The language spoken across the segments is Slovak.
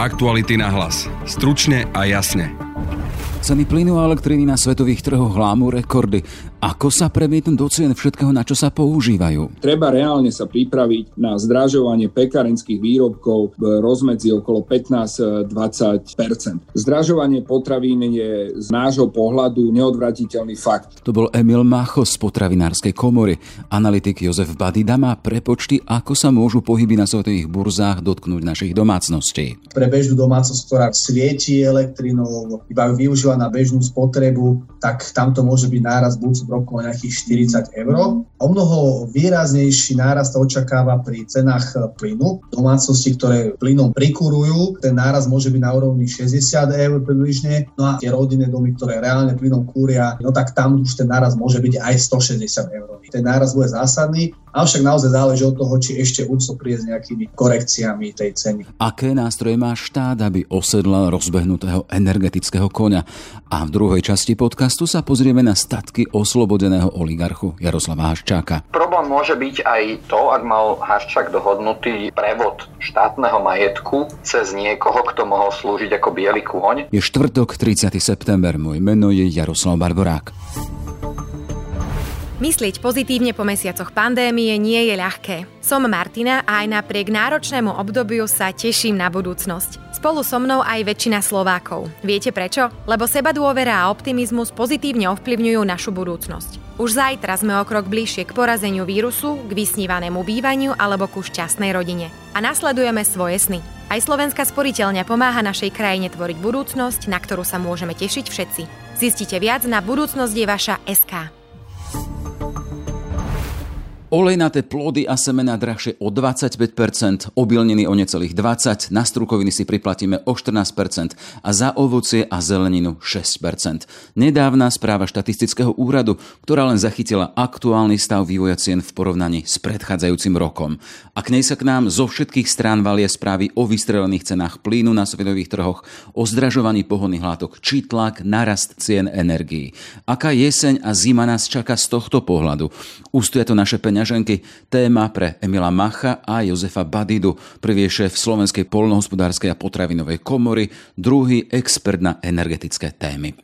Aktuality na hlas. Stručne a jasne. Ceny plynu a elektriny na svetových trhoch hlámu rekordy. Ako sa premietnú do cien všetkého, na čo sa používajú? Treba reálne sa pripraviť na zdražovanie pekárenských výrobkov v rozmedzi okolo 15-20%. Zdražovanie potravín je z nášho pohľadu neodvratiteľný fakt. To bol Emil Macho z potravinárskej komory. Analytik Jozef Badida má prepočty, ako sa môžu pohyby na svetových burzách dotknúť našich domácností. Pre bežnú domácnosť, ktorá svieti elektrinou, iba ju využíva na bežnú spotrebu, tak tamto môže byť náraz buď okolo nejakých 40 €. O mnoho výraznejší nárast očakáva pri cenách plynu. Domácnosti, ktoré plynom prikurujú, ten nárast môže byť na úrovni 60 € približne. No a tie rodinné domy, ktoré reálne plynom kúria, no tak tam už ten nárast môže byť aj 160 €. Ten nárast bude zásadný, avšak naozaj záleží od toho, či ešte ÚRSO príde s nejakými korekciami tej ceny. Aké nástroje má štát, aby osedlal rozbehnutého energetického koňa? A v druhej časti podcastu sa pozrieme na statky oslobodeného oligarchu Jaroslava Haščáka. Problém môže byť aj to, ak mal Haščák dohodnutý prevod štátneho majetku cez niekoho, kto mohol slúžiť ako biely kôň. Je štvrtok, 30. september. Moje meno je Jaroslav Barborák. Myslieť pozitívne po mesiacoch pandémie nie je ľahké. Som Martina a aj napriek náročnému obdobiu sa teším na budúcnosť. Spolu so mnou aj väčšina Slovákov. Viete prečo? Lebo sebadôvera a optimizmus pozitívne ovplyvňujú našu budúcnosť. Už zajtra sme o krok bližšie k porazeniu vírusu, k vysnívanému bývaniu alebo ku šťastnej rodine. A nasledujeme svoje sny. Aj Slovenská sporiteľňa pomáha našej krajine tvoriť budúcnosť, na ktorú sa môžeme tešiť všetci. Zistite viac na budúcnosť je vaša.sk. Olejnaté plody a semená drahšie o 25%, obilniny o necelých 20%, na strukoviny si priplatíme o 14% a za ovocie a zeleninu 6%. Nedávna správa štatistického úradu, ktorá len zachytila aktuálny stav vývoja cien v porovnaní s predchádzajúcim rokom. A k nej sa k nám zo všetkých strán valia správy o vystrelených cenách plynu na svetových trhoch, o zdražovaní pohonných látok či tlak na rast cien energií. Aká jeseň a zima nás čaká z tohto pohľadu? Ustoja to naše peniaze? Ženky. Téma pre Emila Macha a Jozefa Badidu, prvý šéf Slovenskej poľnohospodárskej a potravinovej komory, druhý expert na energetické témy.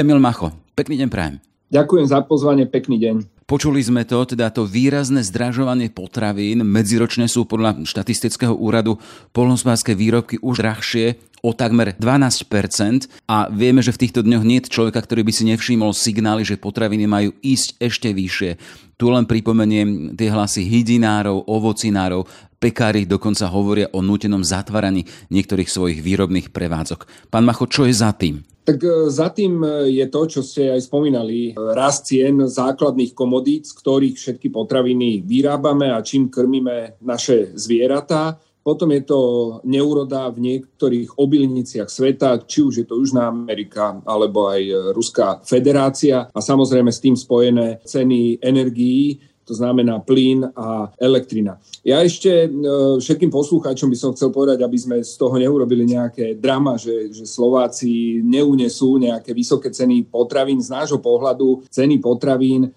Emil Macho, pekný deň prajem. Ďakujem za pozvanie, pekný deň. Počuli sme to výrazné zdražovanie potravín. Medziročne sú podľa štatistického úradu poľnohospodárske výrobky už drahšie o takmer 12% a vieme, že v týchto dňoch nie je človeka, ktorý by si nevšimol signály, že potraviny majú ísť ešte vyššie. Tu len pripomeniem tie hlasy hydinárov, ovocinárov, pekári dokonca hovoria o nútenom zatváraní niektorých svojich výrobných prevádzok. Pán Macho, čo je za tým? Tak za tým je to, čo ste aj spomínali, rast cien základných komodít, z ktorých všetky potraviny vyrábame a čím krmíme naše zvieratá. Potom je to neúroda v niektorých obilniciach sveta, či už je to Južná Amerika alebo aj Ruská federácia a samozrejme s tým spojené ceny energií, to znamená plyn a elektrina. Ja ešte všetkým poslucháčom by som chcel povedať, aby sme z toho neurobili nejaké drama, že Slováci neunesú nejaké vysoké ceny potravín. Z nášho pohľadu ceny potravín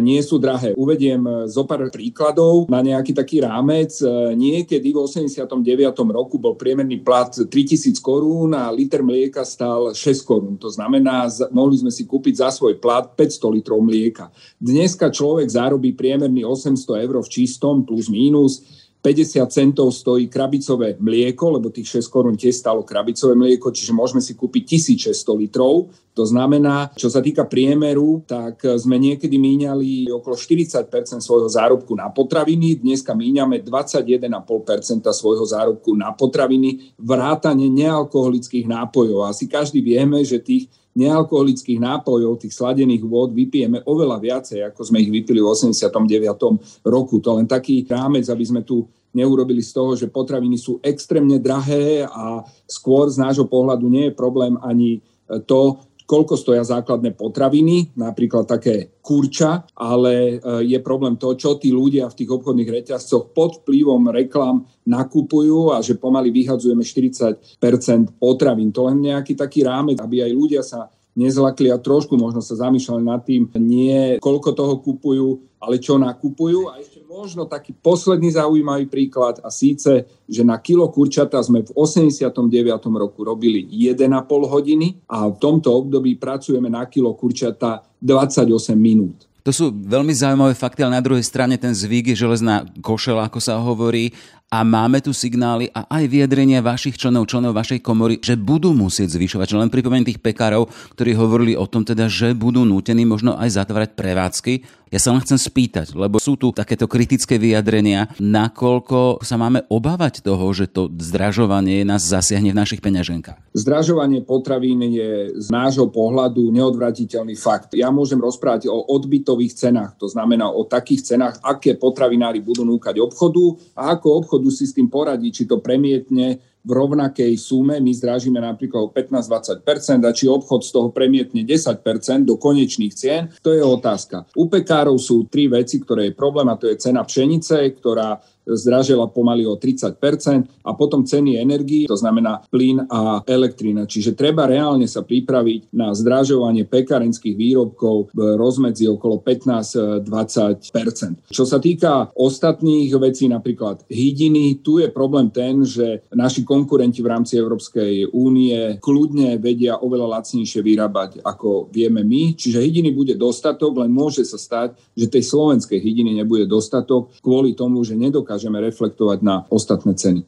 nie sú drahé. Uvediem zopár príkladov na nejaký taký rámec. Niekedy v 89. roku bol priemerný plat 3 000 korún a liter mlieka stál 6 korún. To znamená, mohli sme si kúpiť za svoj plat 500 litrov mlieka. Dneska človek zarobí priemerný 800 € v čistom plus mínus. 50 centov stojí krabicové mlieko, lebo tých 6 korún tiež stalo krabicové mlieko, čiže môžeme si kúpiť 1600 litrov. To znamená, čo sa týka priemeru, tak sme niekedy míňali okolo 40% svojho zárobku na potraviny, dneska míňame 21,5% svojho zárobku na potraviny, vrátane nealkoholických nápojov. Asi každý vieme, že tých nealkoholických nápojov, tých sladených vôd vypijeme oveľa viacej, ako sme ich vypili v 89. roku. To len taký rámec, aby sme tu neurobili z toho, že potraviny sú extrémne drahé a skôr z nášho pohľadu nie je problém ani to, koľko stoja základné potraviny, napríklad také kurča, ale je problém to, čo tí ľudia v tých obchodných reťazcoch pod vplyvom reklám nakupujú a že pomaly vyhadzujeme 40% potravín. To len nejaký taký rámec, aby aj ľudia sa nezlakli a trošku možno sa zamýšľali nad tým, nie koľko toho kupujú, ale čo nakupujú. A ešte možno taký posledný zaujímavý príklad, a síce, že na kilo kurčata sme v 89. roku robili 1,5 hodiny a v tomto období pracujeme na kilo kurčata 28 minút. To sú veľmi zaujímavé fakty, ale na druhej strane ten zvyk je železná košeľa, ako sa hovorí, a máme tu signály a aj vyjadrenia vašich členov vašej komory, že budú musieť zvyšovať. Len pripomiem tých pekárov, ktorí hovorili o tom teda, že budú nútení možno aj zatvárať prevádzky. Ja sa len chcem spýtať, lebo sú tu takéto kritické vyjadrenia, nakoľko sa máme obávať toho, že to zdražovanie nás zasiahne v našich peňaženkách. Zdražovanie potravín je z nášho pohľadu neodvratiteľný fakt. Ja môžem rozprávať o odbyto cenách. To znamená o takých cenách, aké potravinári budú núkať obchodu a ako obchodu si s tým poradí, či to premietne v rovnakej sume. My zdražíme napríklad o 15-20% a či obchod z toho premietne 10% do konečných cien, to je otázka. U pekárov sú tri veci, ktoré je problém, a to je cena pšenice, ktorá zdražila pomaly o 30%, a potom ceny energií, to znamená plyn a elektrina. Čiže treba reálne sa pripraviť na zdražovanie pekárenských výrobkov v rozmedzi okolo 15-20%. Čo sa týka ostatných vecí, napríklad hydiny, tu je problém ten, že naši konkurenti v rámci Európskej únie kľudne vedia oveľa lacnejšie vyrábať, ako vieme my. Čiže hydiny bude dostatok, len môže sa stať, že tej slovenskej hydiny nebude dostatok kvôli tomu, že nedokážeme reflektovať na ostatné ceny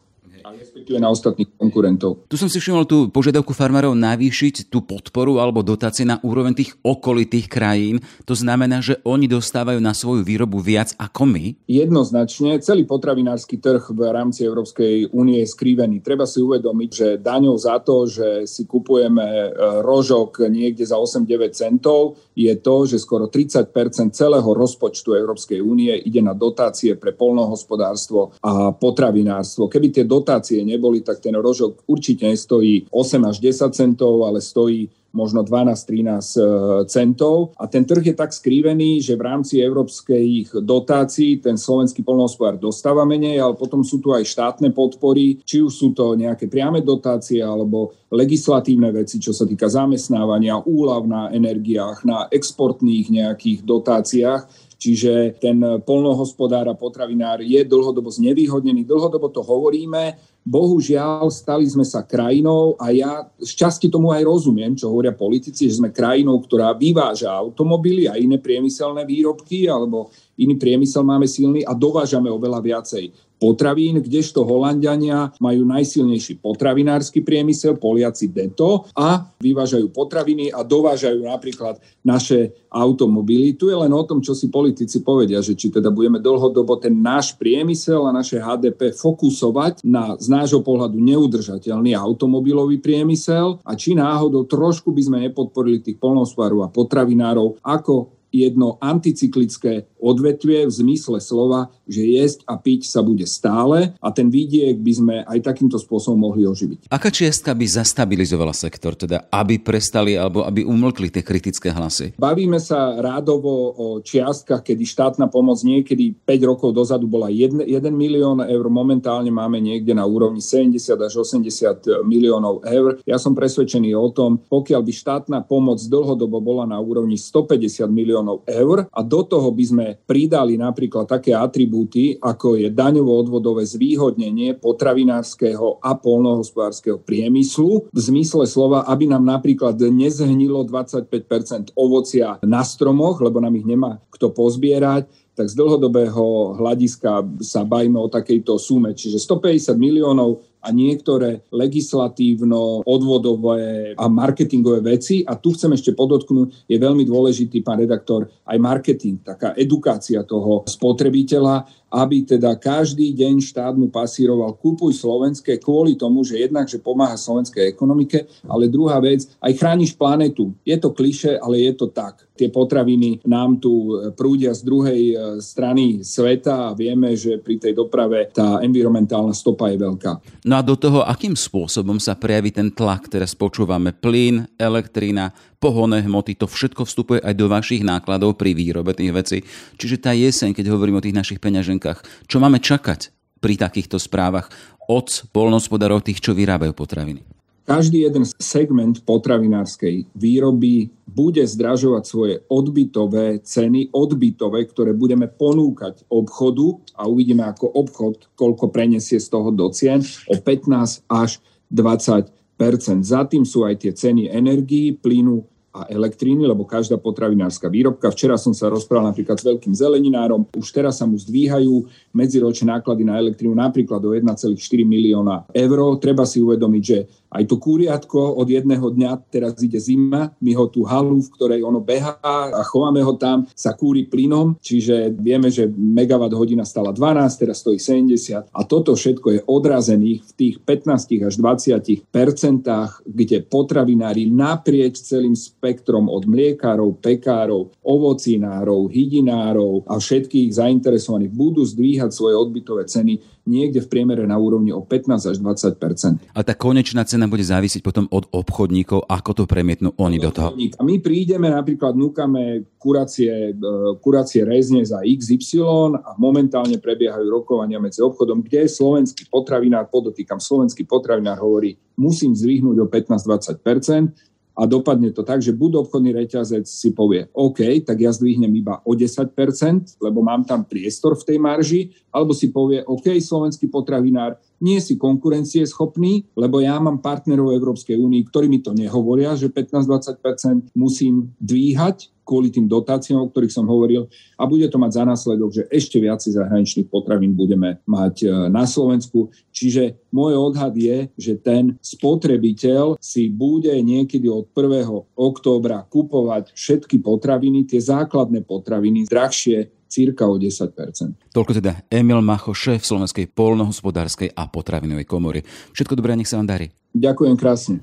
a respektíve na ostatných konkurentov. Tu som si všimol tú požiadavku farmárov navýšiť tú podporu alebo dotácie na úroveň tých okolitých krajín. To znamená, že oni dostávajú na svoju výrobu viac ako my? Jednoznačne. Celý potravinársky trh v rámci Európskej únie je skrivený. Treba si uvedomiť, že daňou za to, že si kupujeme rožok niekde za 8-9 centov, je to, že skoro 30% celého rozpočtu Európskej únie ide na dotácie pre poľnohospodárstvo a potravinárstvo. Keby tie dotácie neboli, tak ten rožok určite nestojí 8 až 10 centov, ale stojí možno 12-13 centov. A ten trh je tak skrivený, že v rámci európskych dotácií ten slovenský poľnohospodár dostáva menej, ale potom sú tu aj štátne podpory, či už sú to nejaké priame dotácie alebo legislatívne veci, čo sa týka zamestnávania, úľav na energiách, na exportných nejakých dotáciách. Čiže ten poľnohospodár a potravinár je dlhodobo znevýhodnený. Dlhodobo to hovoríme. Bohužiaľ, stali sme sa krajinou, a ja šťastie tomu aj rozumiem, čo hovoria politici, že sme krajinou, ktorá vyváža automobily a iné priemyselné výrobky, alebo iný priemysel máme silný, a dovážame oveľa viacej potravín, kdežto Holanďania majú najsilnejší potravinársky priemysel, Poliaci detto, a vyvážajú potraviny a dovážajú napríklad naše automobily. Tu je len o tom, čo si politici povedia, že či teda budeme dlhodobo ten náš priemysel a naše HDP fokusovať na z nášho pohľadu neudržateľný automobilový priemysel, a či náhodou trošku by sme nepodporili tých poľnohospodárov a potravinárov ako jedno anticyklické odvetvie v zmysle slova, že jesť a piť sa bude stále, a ten vidiek by sme aj takýmto spôsobom mohli oživiť. Aká čiastka by zastabilizovala sektor, teda aby prestali alebo aby umlkli tie kritické hlasy? Bavíme sa rádovo o čiastkach, kedy štátna pomoc niekedy 5 rokov dozadu bola 1 milión eur, momentálne máme niekde na úrovni 70 až 80 miliónov eur. Ja som presvedčený o tom, pokiaľ by štátna pomoc dlhodobo bola na úrovni 150 miliónov eur a do toho by sme pridali napríklad také atribúty, ako je daňovo-odvodové zvýhodnenie potravinárskeho a poľnohospodárskeho priemyslu v zmysle slova, aby nám napríklad nezhnilo 25% ovocia na stromoch, lebo nám ich nemá kto pozbierať, tak z dlhodobého hľadiska sa bajme o takejto sume. Čiže 150 miliónov a niektoré legislatívno-odvodové a marketingové veci. A tu chcem ešte podotknúť, je veľmi dôležitý, pán redaktor, aj marketing, taká edukácia toho spotrebiteľa, aby teda každý deň štát mu pasíroval kúpuj slovenské kvôli tomu, že jednak, že pomáha slovenskej ekonomike, ale druhá vec, aj chrániš planetu. Je to klišé, ale je to tak. Tie potraviny nám tu prúdia z druhej strany sveta a vieme, že pri tej doprave tá environmentálna stopa je veľká. No a do toho, akým spôsobom sa prejaví ten tlak, teraz počúvame plyn, elektrina, pohonné hmoty, to všetko vstupuje aj do vašich nákladov pri výrobe tých vecí. Čiže tá jeseň, keď hovorím o tých našich peňaženkách, čo máme čakať pri takýchto správach od poľnohospodárov, tých, čo vyrábajú potraviny? Každý jeden segment potravinárskej výroby bude zdražovať svoje odbytové ceny, ktoré budeme ponúkať obchodu a uvidíme, ako obchod, koľko preniesie z toho do cien, o 15 až 20%. Za tým sú aj tie ceny energií, plynu a elektríny, lebo každá potravinárska výrobka. Včera som sa rozprával napríklad s veľkým zeleninárom. Už teraz sa mu zdvíhajú medziročné náklady na elektrínu napríklad do 1,4 milióna eur. Treba si uvedomiť, že aj to kúriatko od jedného dňa, teraz ide zima, my ho tú halu, v ktorej ono behá a chováme ho tam, sa kúri plynom, čiže vieme, že megawatt hodina stala 12, teraz stojí 70 a toto všetko je odrazených v tých 15 až 20%, kde potravinári naprieč celým spektrom od mliekárov, pekárov, ovocinárov, hydinárov a všetkých zainteresovaných budú zdvíhať svoje odbytové ceny niekde v priemere na úrovni o 15 až 20%. A tá konečná cena bude závisiť potom od obchodníkov, ako to premietnú oni do toho. A my prídeme, napríklad núkame kuracie rezne za XY a momentálne prebiehajú rokovania medzi obchodom, kde slovenský potravinár, podotýkam, slovenský potravinár hovorí, musím zvyhnúť o 15-20% a dopadne to tak, že buď obchodný reťazec si povie, OK, tak ja zdvihnem iba o 10%, lebo mám tam priestor v tej marži, alebo si povie, OK, slovenský potravinár, nie si konkurencieschopný, lebo ja mám partnerov Európskej únie, ktorí mi to nehovoria, že 15-20% musím dvíhať kvôli tým dotáciám, o ktorých som hovoril, a bude to mať za následok, že ešte viac zahraničných potravín budeme mať na Slovensku. Čiže môj odhad je, že ten spotrebiteľ si bude niekedy od 1. októbra kupovať všetky potraviny, tie základné potraviny, drahšie cirka o 10%. Toľko teda Emil Macho, šéf Slovenskej poľnohospodárskej a potravinovej komory. Všetko dobré, nech sa vám darí. Ďakujem krásne.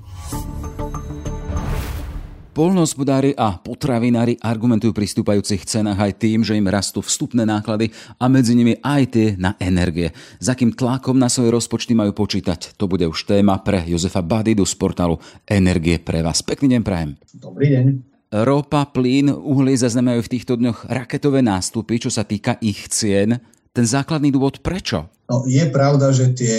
Poľnohospodári a potravinári argumentujú pri stúpajúcich cenách aj tým, že im rastú vstupné náklady a medzi nimi aj tie na energie. Za akým tlakom na svoje rozpočty majú počítať? To bude už téma pre Jozefa Badidu z portálu Energie pre vás. Pekný deň prajem. Dobrý deň. Ropa, plyn, uhlie zaznamenajú v týchto dňoch raketové nástupy, čo sa týka ich cien. Ten základný dôvod prečo? No, je pravda, že tie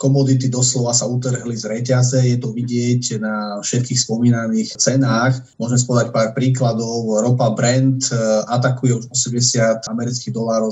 komodity doslova sa utrhli z reťaze, je to vidieť na všetkých spomínaných cenách. Môžeme spodať pár príkladov. Ropa Brent atakuje už $80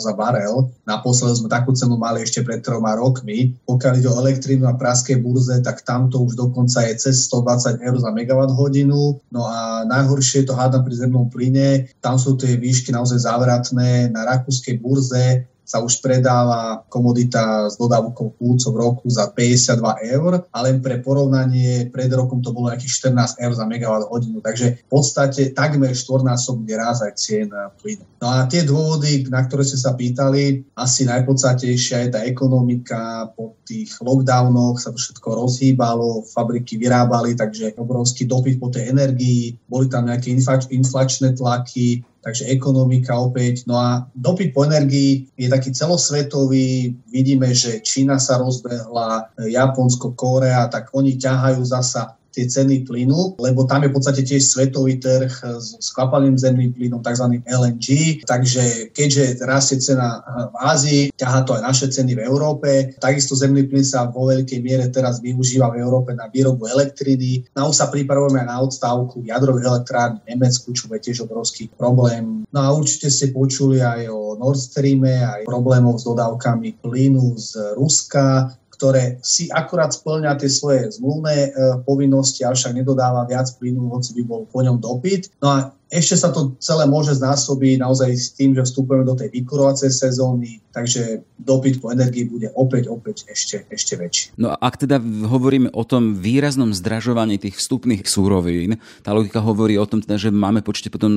za barel. Naposledy sme takú cenu mali ešte pred 3 rokmi. Pokiaľ ide o elektrínu na pražskej burze, tak tamto už dokonca je cez €120 za megawatt hodinu. No a najhoršie to hádam pri zemnom plyne. Tam sú tie výšky naozaj závratné. Na rakúskej burze sa už predáva komodita s dodávkou koncom roku za €52, ale pre porovnanie pred rokom to bolo nejakých €14 za megawatt hodinu, takže v podstate takmer 4-násobne rast aj cien plynu. No a tie dôvody, na ktoré ste sa pýtali, asi najpodstatnejšia je tá ekonomika, po tých lockdownoch sa to všetko rozhýbalo, fabriky vyrábali, takže obrovský dopyt po tej energii, boli tam nejaké inflačné tlaky, takže ekonomika opäť. No a dopyt po energii je taký celosvetový. Vidíme, že Čína sa rozbehla, Japonsko, Kórea, tak oni ťahajú zasa tie ceny plynu, lebo tam je v podstate tiež svetový trh s skvapalným zemným plynom, tzv. LNG. Takže keďže rastie cena v Ázii, ťahá to aj naše ceny v Európe. Takisto zemný plyn sa vo veľkej miere teraz využíva v Európe na výrobu elektriny. Na už sa pripravujeme aj na odstávku jadrových elektrární v Nemecku, čo je tiež obrovský problém. No a určite ste počuli aj o Nord Streame, aj problémov s dodávkami plynu z Ruska, ktoré si akurát splňa tie svoje zmluvné povinnosti, avšak nedodáva viac plynu, hoci by bol po ňom dopyt. No a ešte sa to celé môže znásobiť naozaj s tým, že vstupujeme do tej vykurovacej sezóny, takže dopyt po energii bude opäť ešte väčší. No a ak teda hovoríme o tom výraznom zdražovaní tých vstupných súrovín, tá logika hovorí o tom, teda, že máme počte potom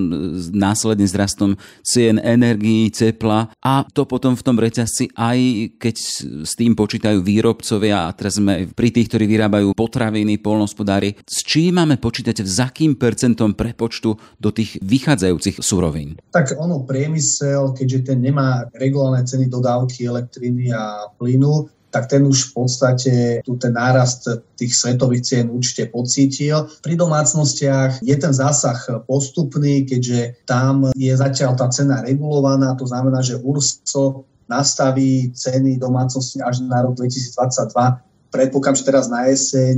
následne s rastom cien energií, tepla a to potom v tom reťazci, aj keď s tým počítajú výrobcovia a teraz sme pri tých, ktorí vyrábajú potraviny, poľnohospodári, s čím máme počítať, za akým percentom prepočtu do tých vychádzajúcich surovín? Tak ono priemysel, keďže ten nemá regulárne ceny dodávky elektriny a plynu, tak ten už v podstate ten nárast tých svetových cien určite pocítil. Pri domácnostiach je ten zásah postupný, keďže tam je zatiaľ tá cena regulovaná, to znamená, že ÚRSO nastaví ceny domácnosti až na rok 2022 predpokladám, že teraz na jeseň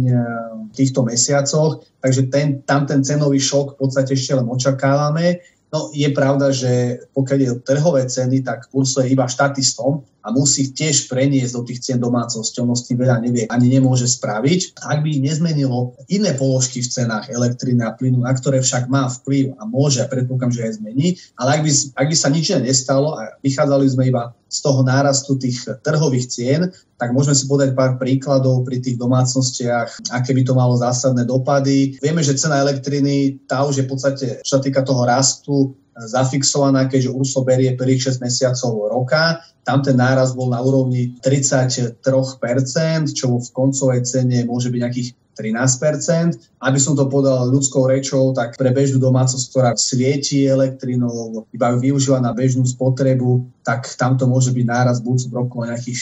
v týchto mesiacoch, takže tam ten cenový šok v podstate ešte len očakávame. No je pravda, že pokiaľ je trhové ceny, tak ÚRSO je iba štatistom a musí tiež preniesť do tých cien domácnosti, ono s tým veľa nevie, ani nemôže spraviť. Ak by nezmenilo iné položky v cenách elektriny a plynu, na ktoré však má vplyv a môže, a predpokladám, že aj zmení, ale ak by sa nič nestalo a vychádzali sme iba z toho nárastu tých trhových cien, tak môžeme si podať pár príkladov pri tých domácnostiach, aké by to malo zásadné dopady. Vieme, že cena elektriny, tá už je v podstate, čo sa týka toho rastu, zafixovaná, keďže ÚRSO berie prvých 6 mesiacov roka. Tam ten nárast bol na úrovni 33%, čo v koncovej cene môže byť nejakých 13%. Aby som to podal ľudskou rečou, tak pre bežnú domácnosť, ktorá svieti elektrinou, iba ju využíva na bežnú spotrebu, tak tam to môže byť nárast budúci rok o nejakých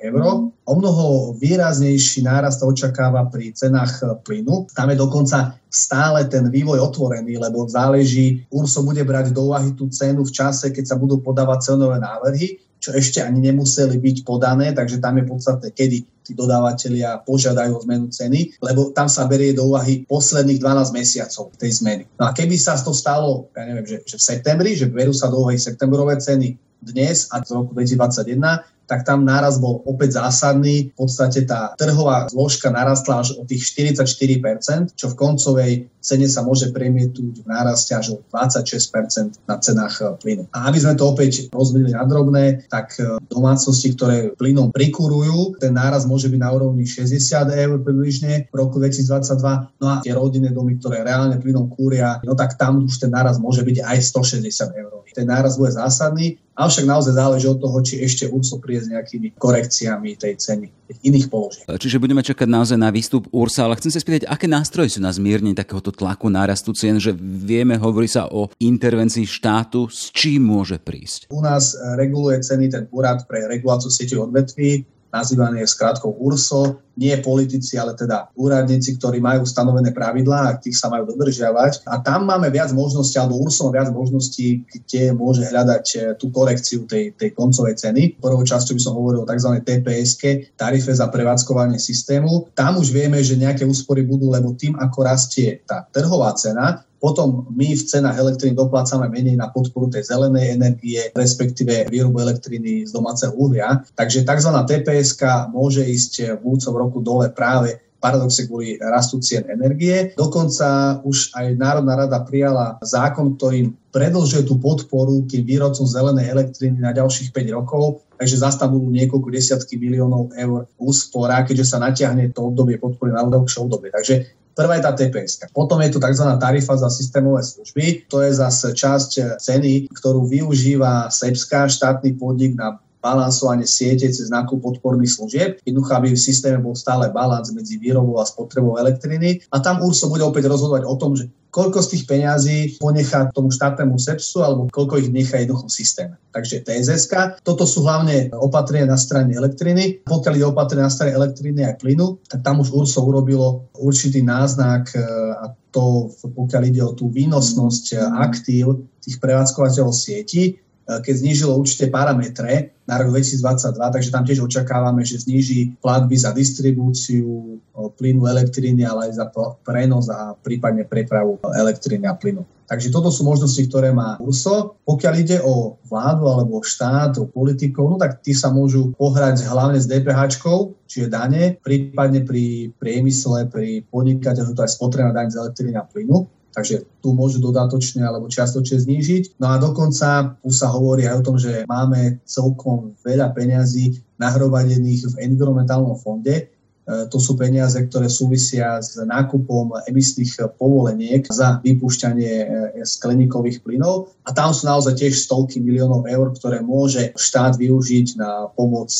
40 €. O mnoho výraznejší nárast očakáva pri cenách plynu. Tam je dokonca stále ten vývoj otvorený, lebo záleží, ÚRSO bude brať do úvahy tú cenu v čase, keď sa budú podávať cenové návrhy, čo ešte ani nemuseli byť podané, takže tam je podstatné, kedy tí dodávateľia požiadajú o zmenu ceny, lebo tam sa berie do úvahy posledných 12 mesiacov tej zmeny. No a keby sa to stalo, ja neviem, že v septembri, že berú sa do úvahy septembrové ceny dnes a z roku 2021, tak tam náraz bol opäť zásadný. V podstate tá trhová zložka narastla až o tých 44%, čo v koncovej cene sa môže premietnúť v náraste až o 26% na cenách plynu. A aby sme to opäť rozbili na drobné, tak domácnosti, ktoré plynom prikurujú, ten náraz môže byť na úrovni 60 € približne v roku 2022. No a tie rodinné domy, ktoré reálne plynom kúria, no tak tam už ten náraz môže byť aj 160 €. Ten náraz bude zásadný, avšak naozaj záleží od toho, či ešte ÚRSO príde s nejakými korekciami tej ceny iných položiek. Čiže budeme čakať naozaj na výstup ÚRSA, ale chcem sa spýtať, aké nástroje sú na zmiernenie takéhoto tlaku nárastu cien, že vieme, hovorí sa o intervencii štátu, s čím môže prísť? U nás reguluje ceny ten Úrad pre reguláciu sieťových odvetví, nazývaný je skrátkou ÚRSO, nie politici, ale teda úradníci, ktorí majú stanovené pravidlá a tých sa majú dodržiavať. A tam máme viac možností, alebo ÚRSO viac možností, kde môže hľadať tú korekciu tej koncovej ceny. Prvou časťou by som hovoril o tzv. TPSK, tarife za prevádzkovanie systému. Tam už vieme, že nejaké úspory budú, lebo tým, ako rastie tá trhová cena, potom my v cenách elektriny doplácame menej na podporu tej zelenej energie, respektíve výrobu elektriny z domáceho uhlia. Takže tzv. TPSK môže ísť v budúcom roku dole práve paradoxe kvôli rastu cien energie. Dokonca už aj Národná rada prijala zákon, ktorým predĺžuje tú podporu tým výrobcom zelenej elektriny na ďalších 5 rokov, takže zastavujú niekoľko desiatky miliónov eur úspora, keďže sa natiahne to obdobie podpory na dlhšie obdobie. Takže prvá je tá TPSK. Potom je tu tzv. Tarifa za systémové služby. To je zase časť ceny, ktorú využíva SEPS, štátny podnik na balansovanie siete cez nákup podporných služieb. Jednoducho, aby v systéme bol stále balans medzi výrobou a spotrebou elektriny. A tam ÚRSO bude opäť rozhodovať o tom, že koľko z tých peňazí ponechá tomu štátnemu SEPSu alebo koľko ich nechá jednoducho v systéme. Takže TZS. Toto sú hlavne opatrenia na strane elektriny. Pokiaľ je opatrenia na strane elektriny aj plynu, tak tam už ÚRSO urobilo určitý náznak a to, pokiaľ ide o tú výnosnosť aktív tých prevádzkovateľov sieti, keď znížilo určité parametre na rok 2022, takže tam tiež očakávame, že zníži platby za distribúciu plynu, elektriny, ale aj za prenos a prípadne prepravu elektriny a plynu. Takže toto sú možnosti, ktoré má ÚRSO. Pokiaľ ide o vládu alebo štát, o politikov, no tak tí sa môžu pohrať hlavne s DPH-čkou, čiže dane, prípadne pri priemysle, pri podnikateľu, to aj spotrebná daň z elektriny a plynu. Takže tu môžu dodatočne alebo čiastočne znížiť. No a dokonca tu sa hovorí aj o tom, že máme celkom veľa peňazí nahromadených v environmentálnom fonde. To sú peniaze, ktoré súvisia s nákupom emisných povoleniek za vypúšťanie skleníkových plynov. A tam sú naozaj tiež stovky miliónov eur, ktoré môže štát využiť na pomoc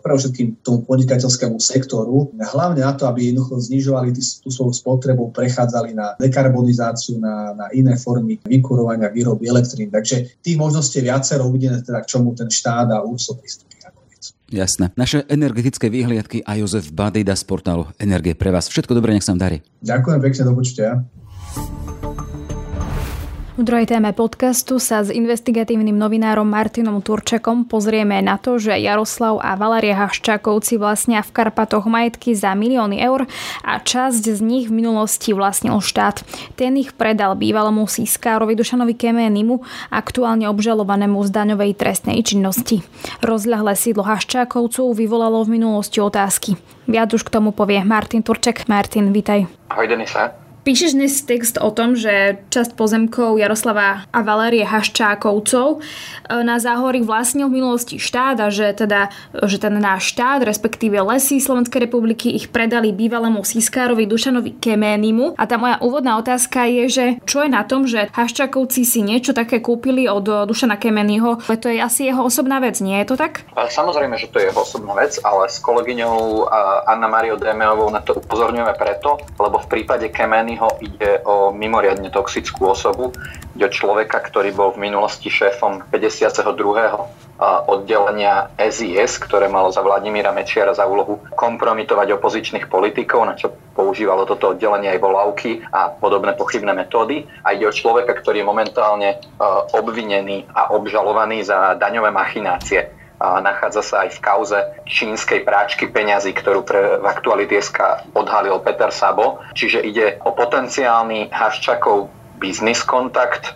predovšetkým tomu podnikateľskému sektoru. Hlavne na to, aby jednoducho znižovali tú svoju spotrebu, prechádzali na dekarbonizáciu, na iné formy vykurovania výroby elektrín. Takže tých možností je viacero, uvidíme teda, k čomu ten štát a ÚRSO pristúpi. Jasné. Naše energetické výhliadky a Jozef Badida z portálu Energie pre vás. Všetko dobré, nech sa vám darí. Ďakujem pekne, do počutia. V druhej téme podcastu sa s investigatívnym novinárom Martinom Turčekom pozrieme na to, že Jaroslav a Valéria Haščákovci vlastnia v Karpatoch majetky za milióny eur a časť z nich v minulosti vlastnil štát. Ten ich predal bývalému siskárovi Dušanovi Kemenímu, aktuálne obžalovanému z daňovej trestnej činnosti. Rozľahlé sídlo Haščákovcov vyvolalo v minulosti otázky. Viac už k tomu povie Martin Turček. Martin, vítaj. Ahoj, Denisa. Píšeš dnes text o tom, že časť pozemkov Jaroslava a Valérie Haščákovcov na Záhorí vlastnil v minulosti štát a že ten náš štát, respektíve lesy Slovenskej republiky, ich predali bývalému siskárovi Dušanovi Keménimu. A tá moja úvodná otázka je, že čo je na tom, že Haščákovci si niečo také kúpili od Dušana Kemenyho? To je asi jeho osobná vec, nie je to tak? Samozrejme, že to je jeho osobná vec, ale s kolegyňou Anna Mariou Dmelovou na to upozorňujeme preto, lebo v prípade Kemény ide o mimoriadne toxickú osobu, ide o človeka, ktorý bol v minulosti šéfom 52. oddelenia SIS, ktoré malo za Vladimíra Mečiara za úlohu kompromitovať opozičných politikov, na čo používalo toto oddelenie aj volávky a podobné pochybné metódy. A ide o človeka, ktorý je momentálne obvinený a obžalovaný za daňové machinácie. Nachádza sa aj v kauze čínskej práčky peňazí, ktorú v Aktuality.sk odhalil Peter Sabo. Čiže ide o potenciálny Haščákov biznis kontakt,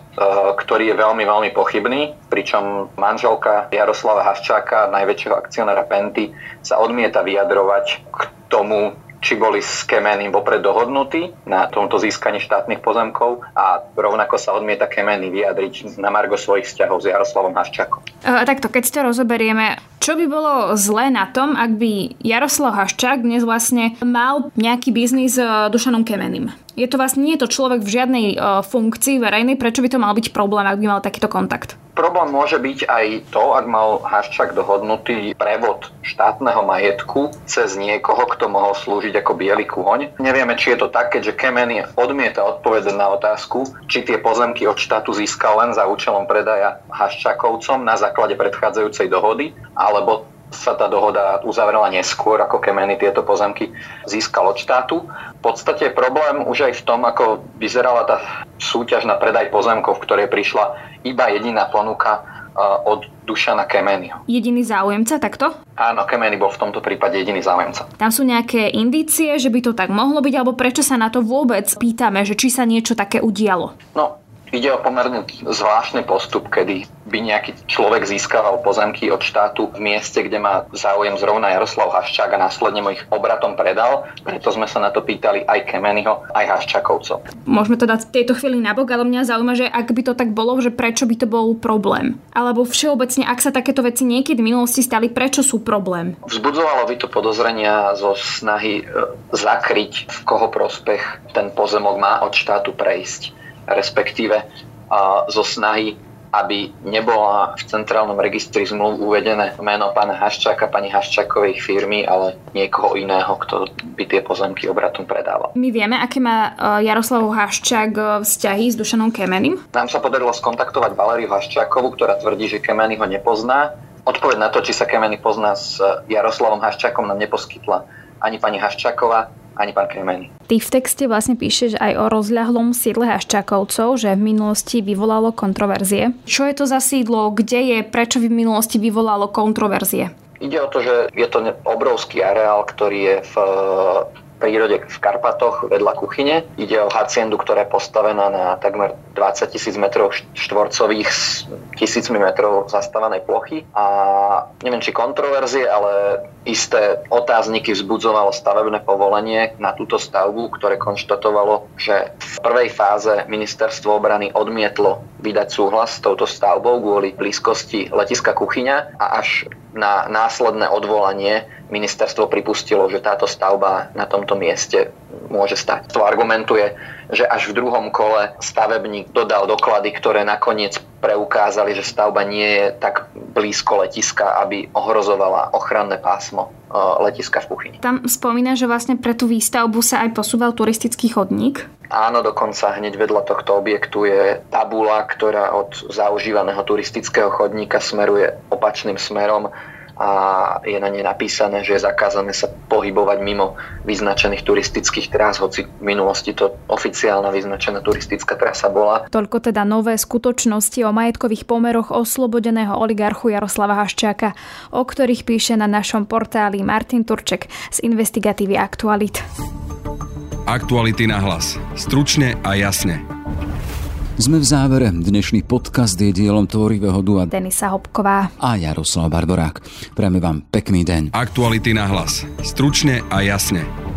ktorý je veľmi, veľmi pochybný, pričom manželka Jaroslava Haščáka, najväčšieho akcionára Penty, sa odmieta vyjadrovať k tomu, či boli s Kemeným vopred dohodnutí na tomto získaní štátnych pozemkov a rovnako sa odmieta Kemený vyjadriť na margo svojich vzťahov s Jaroslavom Haščákom. Takto, keď to rozoberieme, čo by bolo zlé na tom, ak by Jaroslav Haščák dnes vlastne mal nejaký biznis s Dušanom Kemeným? Nie je to človek v žiadnej funkcii verejnej, prečo by to mal byť problém, ak by mal takýto kontakt? Problém môže byť aj to, ak mal Haščák dohodnutý prevod štátneho majetku cez niekoho, kto mohol slúžiť ako biely kôň. Nevieme, či je to tak, keďže Kemený odmieta odpovedať na otázku, či tie pozemky od štátu získal len za účelom predaja Haščákovcom na základe predchádzajúcej dohody, alebo sa tá dohoda uzavrela neskôr, ako Kemený tieto pozemky získal od štátu. V podstate problém už aj v tom, ako vyzerala tá súťaž na predaj pozemkov, v ktorej prišla iba jediná ponuka od Dušana Kemenyho. Jediný záujemca takto? Áno, Kemený bol v tomto prípade jediný záujemca. Tam sú nejaké indície, že by to tak mohlo byť, alebo prečo sa na to vôbec pýtame, že či sa niečo také udialo? No, ide o pomerne zvláštny postup, kedy by nejaký človek získaval pozemky od štátu v mieste, kde má záujem zrovna Jaroslav Haščák a následne mu ich obratom predal. Preto sme sa na to pýtali aj Kemenyho, aj Haščákovcov. Môžeme to dať v tejto chvíli nabok, ale mňa zaujíma, že ak by to tak bolo, že prečo by to bol problém? Alebo všeobecne, ak sa takéto veci niekedy v minulosti stali, prečo sú problém? Vzbudzovalo by to podozrenia zo snahy zakryť, v koho prospech ten pozemok má od štátu prejsť, respektíve zo snahy, aby nebola v centrálnom registri zmluv uvedené meno pána Haščáka, pani Haščákovej firmy, ale niekoho iného, kto by tie pozemky obratom predával. My vieme, aké má Jaroslav Haščák vzťahy s Dušanom Kemeným? Nám sa podarilo skontaktovať Valériu Haščákovú, ktorá tvrdí, že Kemený ho nepozná. Odpoveď na to, či sa Kemený pozná s Jaroslavom Haščákom, nám neposkytla ani pani Haščáková, ani pán Kemený. Ty v texte vlastne píšeš aj o rozľahlom sídle Haščákovcov, že v minulosti vyvolalo kontroverzie. Čo je to za sídlo? Kde je? Prečo v minulosti vyvolalo kontroverzie? Ide o to, že je to obrovský areál, ktorý je v prírode v Karpatoch vedľa kuchyne. Ide o haciendu, ktorá je postavená na takmer 20 000 m2 s 1000 m zastávanej plochy. A neviem, či kontroverzie, ale isté otázniky vzbudzovalo stavebné povolenie na túto stavbu, ktoré konštatovalo, že v prvej fáze ministerstvo obrany odmietlo vydať súhlas s touto stavbou kvôli blízkosti letiska Kuchyňa a až na následné odvolanie ministerstvo pripustilo, že táto stavba na tomto mieste môže stať. To argumentuje, že až v druhom kole stavebník dodal doklady, ktoré nakoniec preukázali, že stavba nie je tak blízko letiska, aby ohrozovala ochranné pásmo letiska v Kuchyni. Tam spomína, že vlastne pre tú výstavbu sa aj posúval turistický chodník? Áno, dokonca hneď vedľa tohto objektu je tabuľa, ktorá od zaužívaného turistického chodníka smeruje opačným smerom a je na nej napísané, že je zakázané sa pohybovať mimo vyznačených turistických trás, hoci v minulosti to oficiálna vyznačená turistická trasa bola. Toľko teda nové skutočnosti o majetkových pomeroch oslobodeného oligarchu Jaroslava Haščáka, o ktorých píše na našom portáli Martin Turček z investigatívy Aktualit. Aktuality na hlas. Stručne a jasne. Sme v závere. Dnešný podcast je dielom tvorivého dua Denisa Hopková a Jaroslav Barborák. Prajeme vám pekný deň. Aktuality na hlas. Stručne a jasne.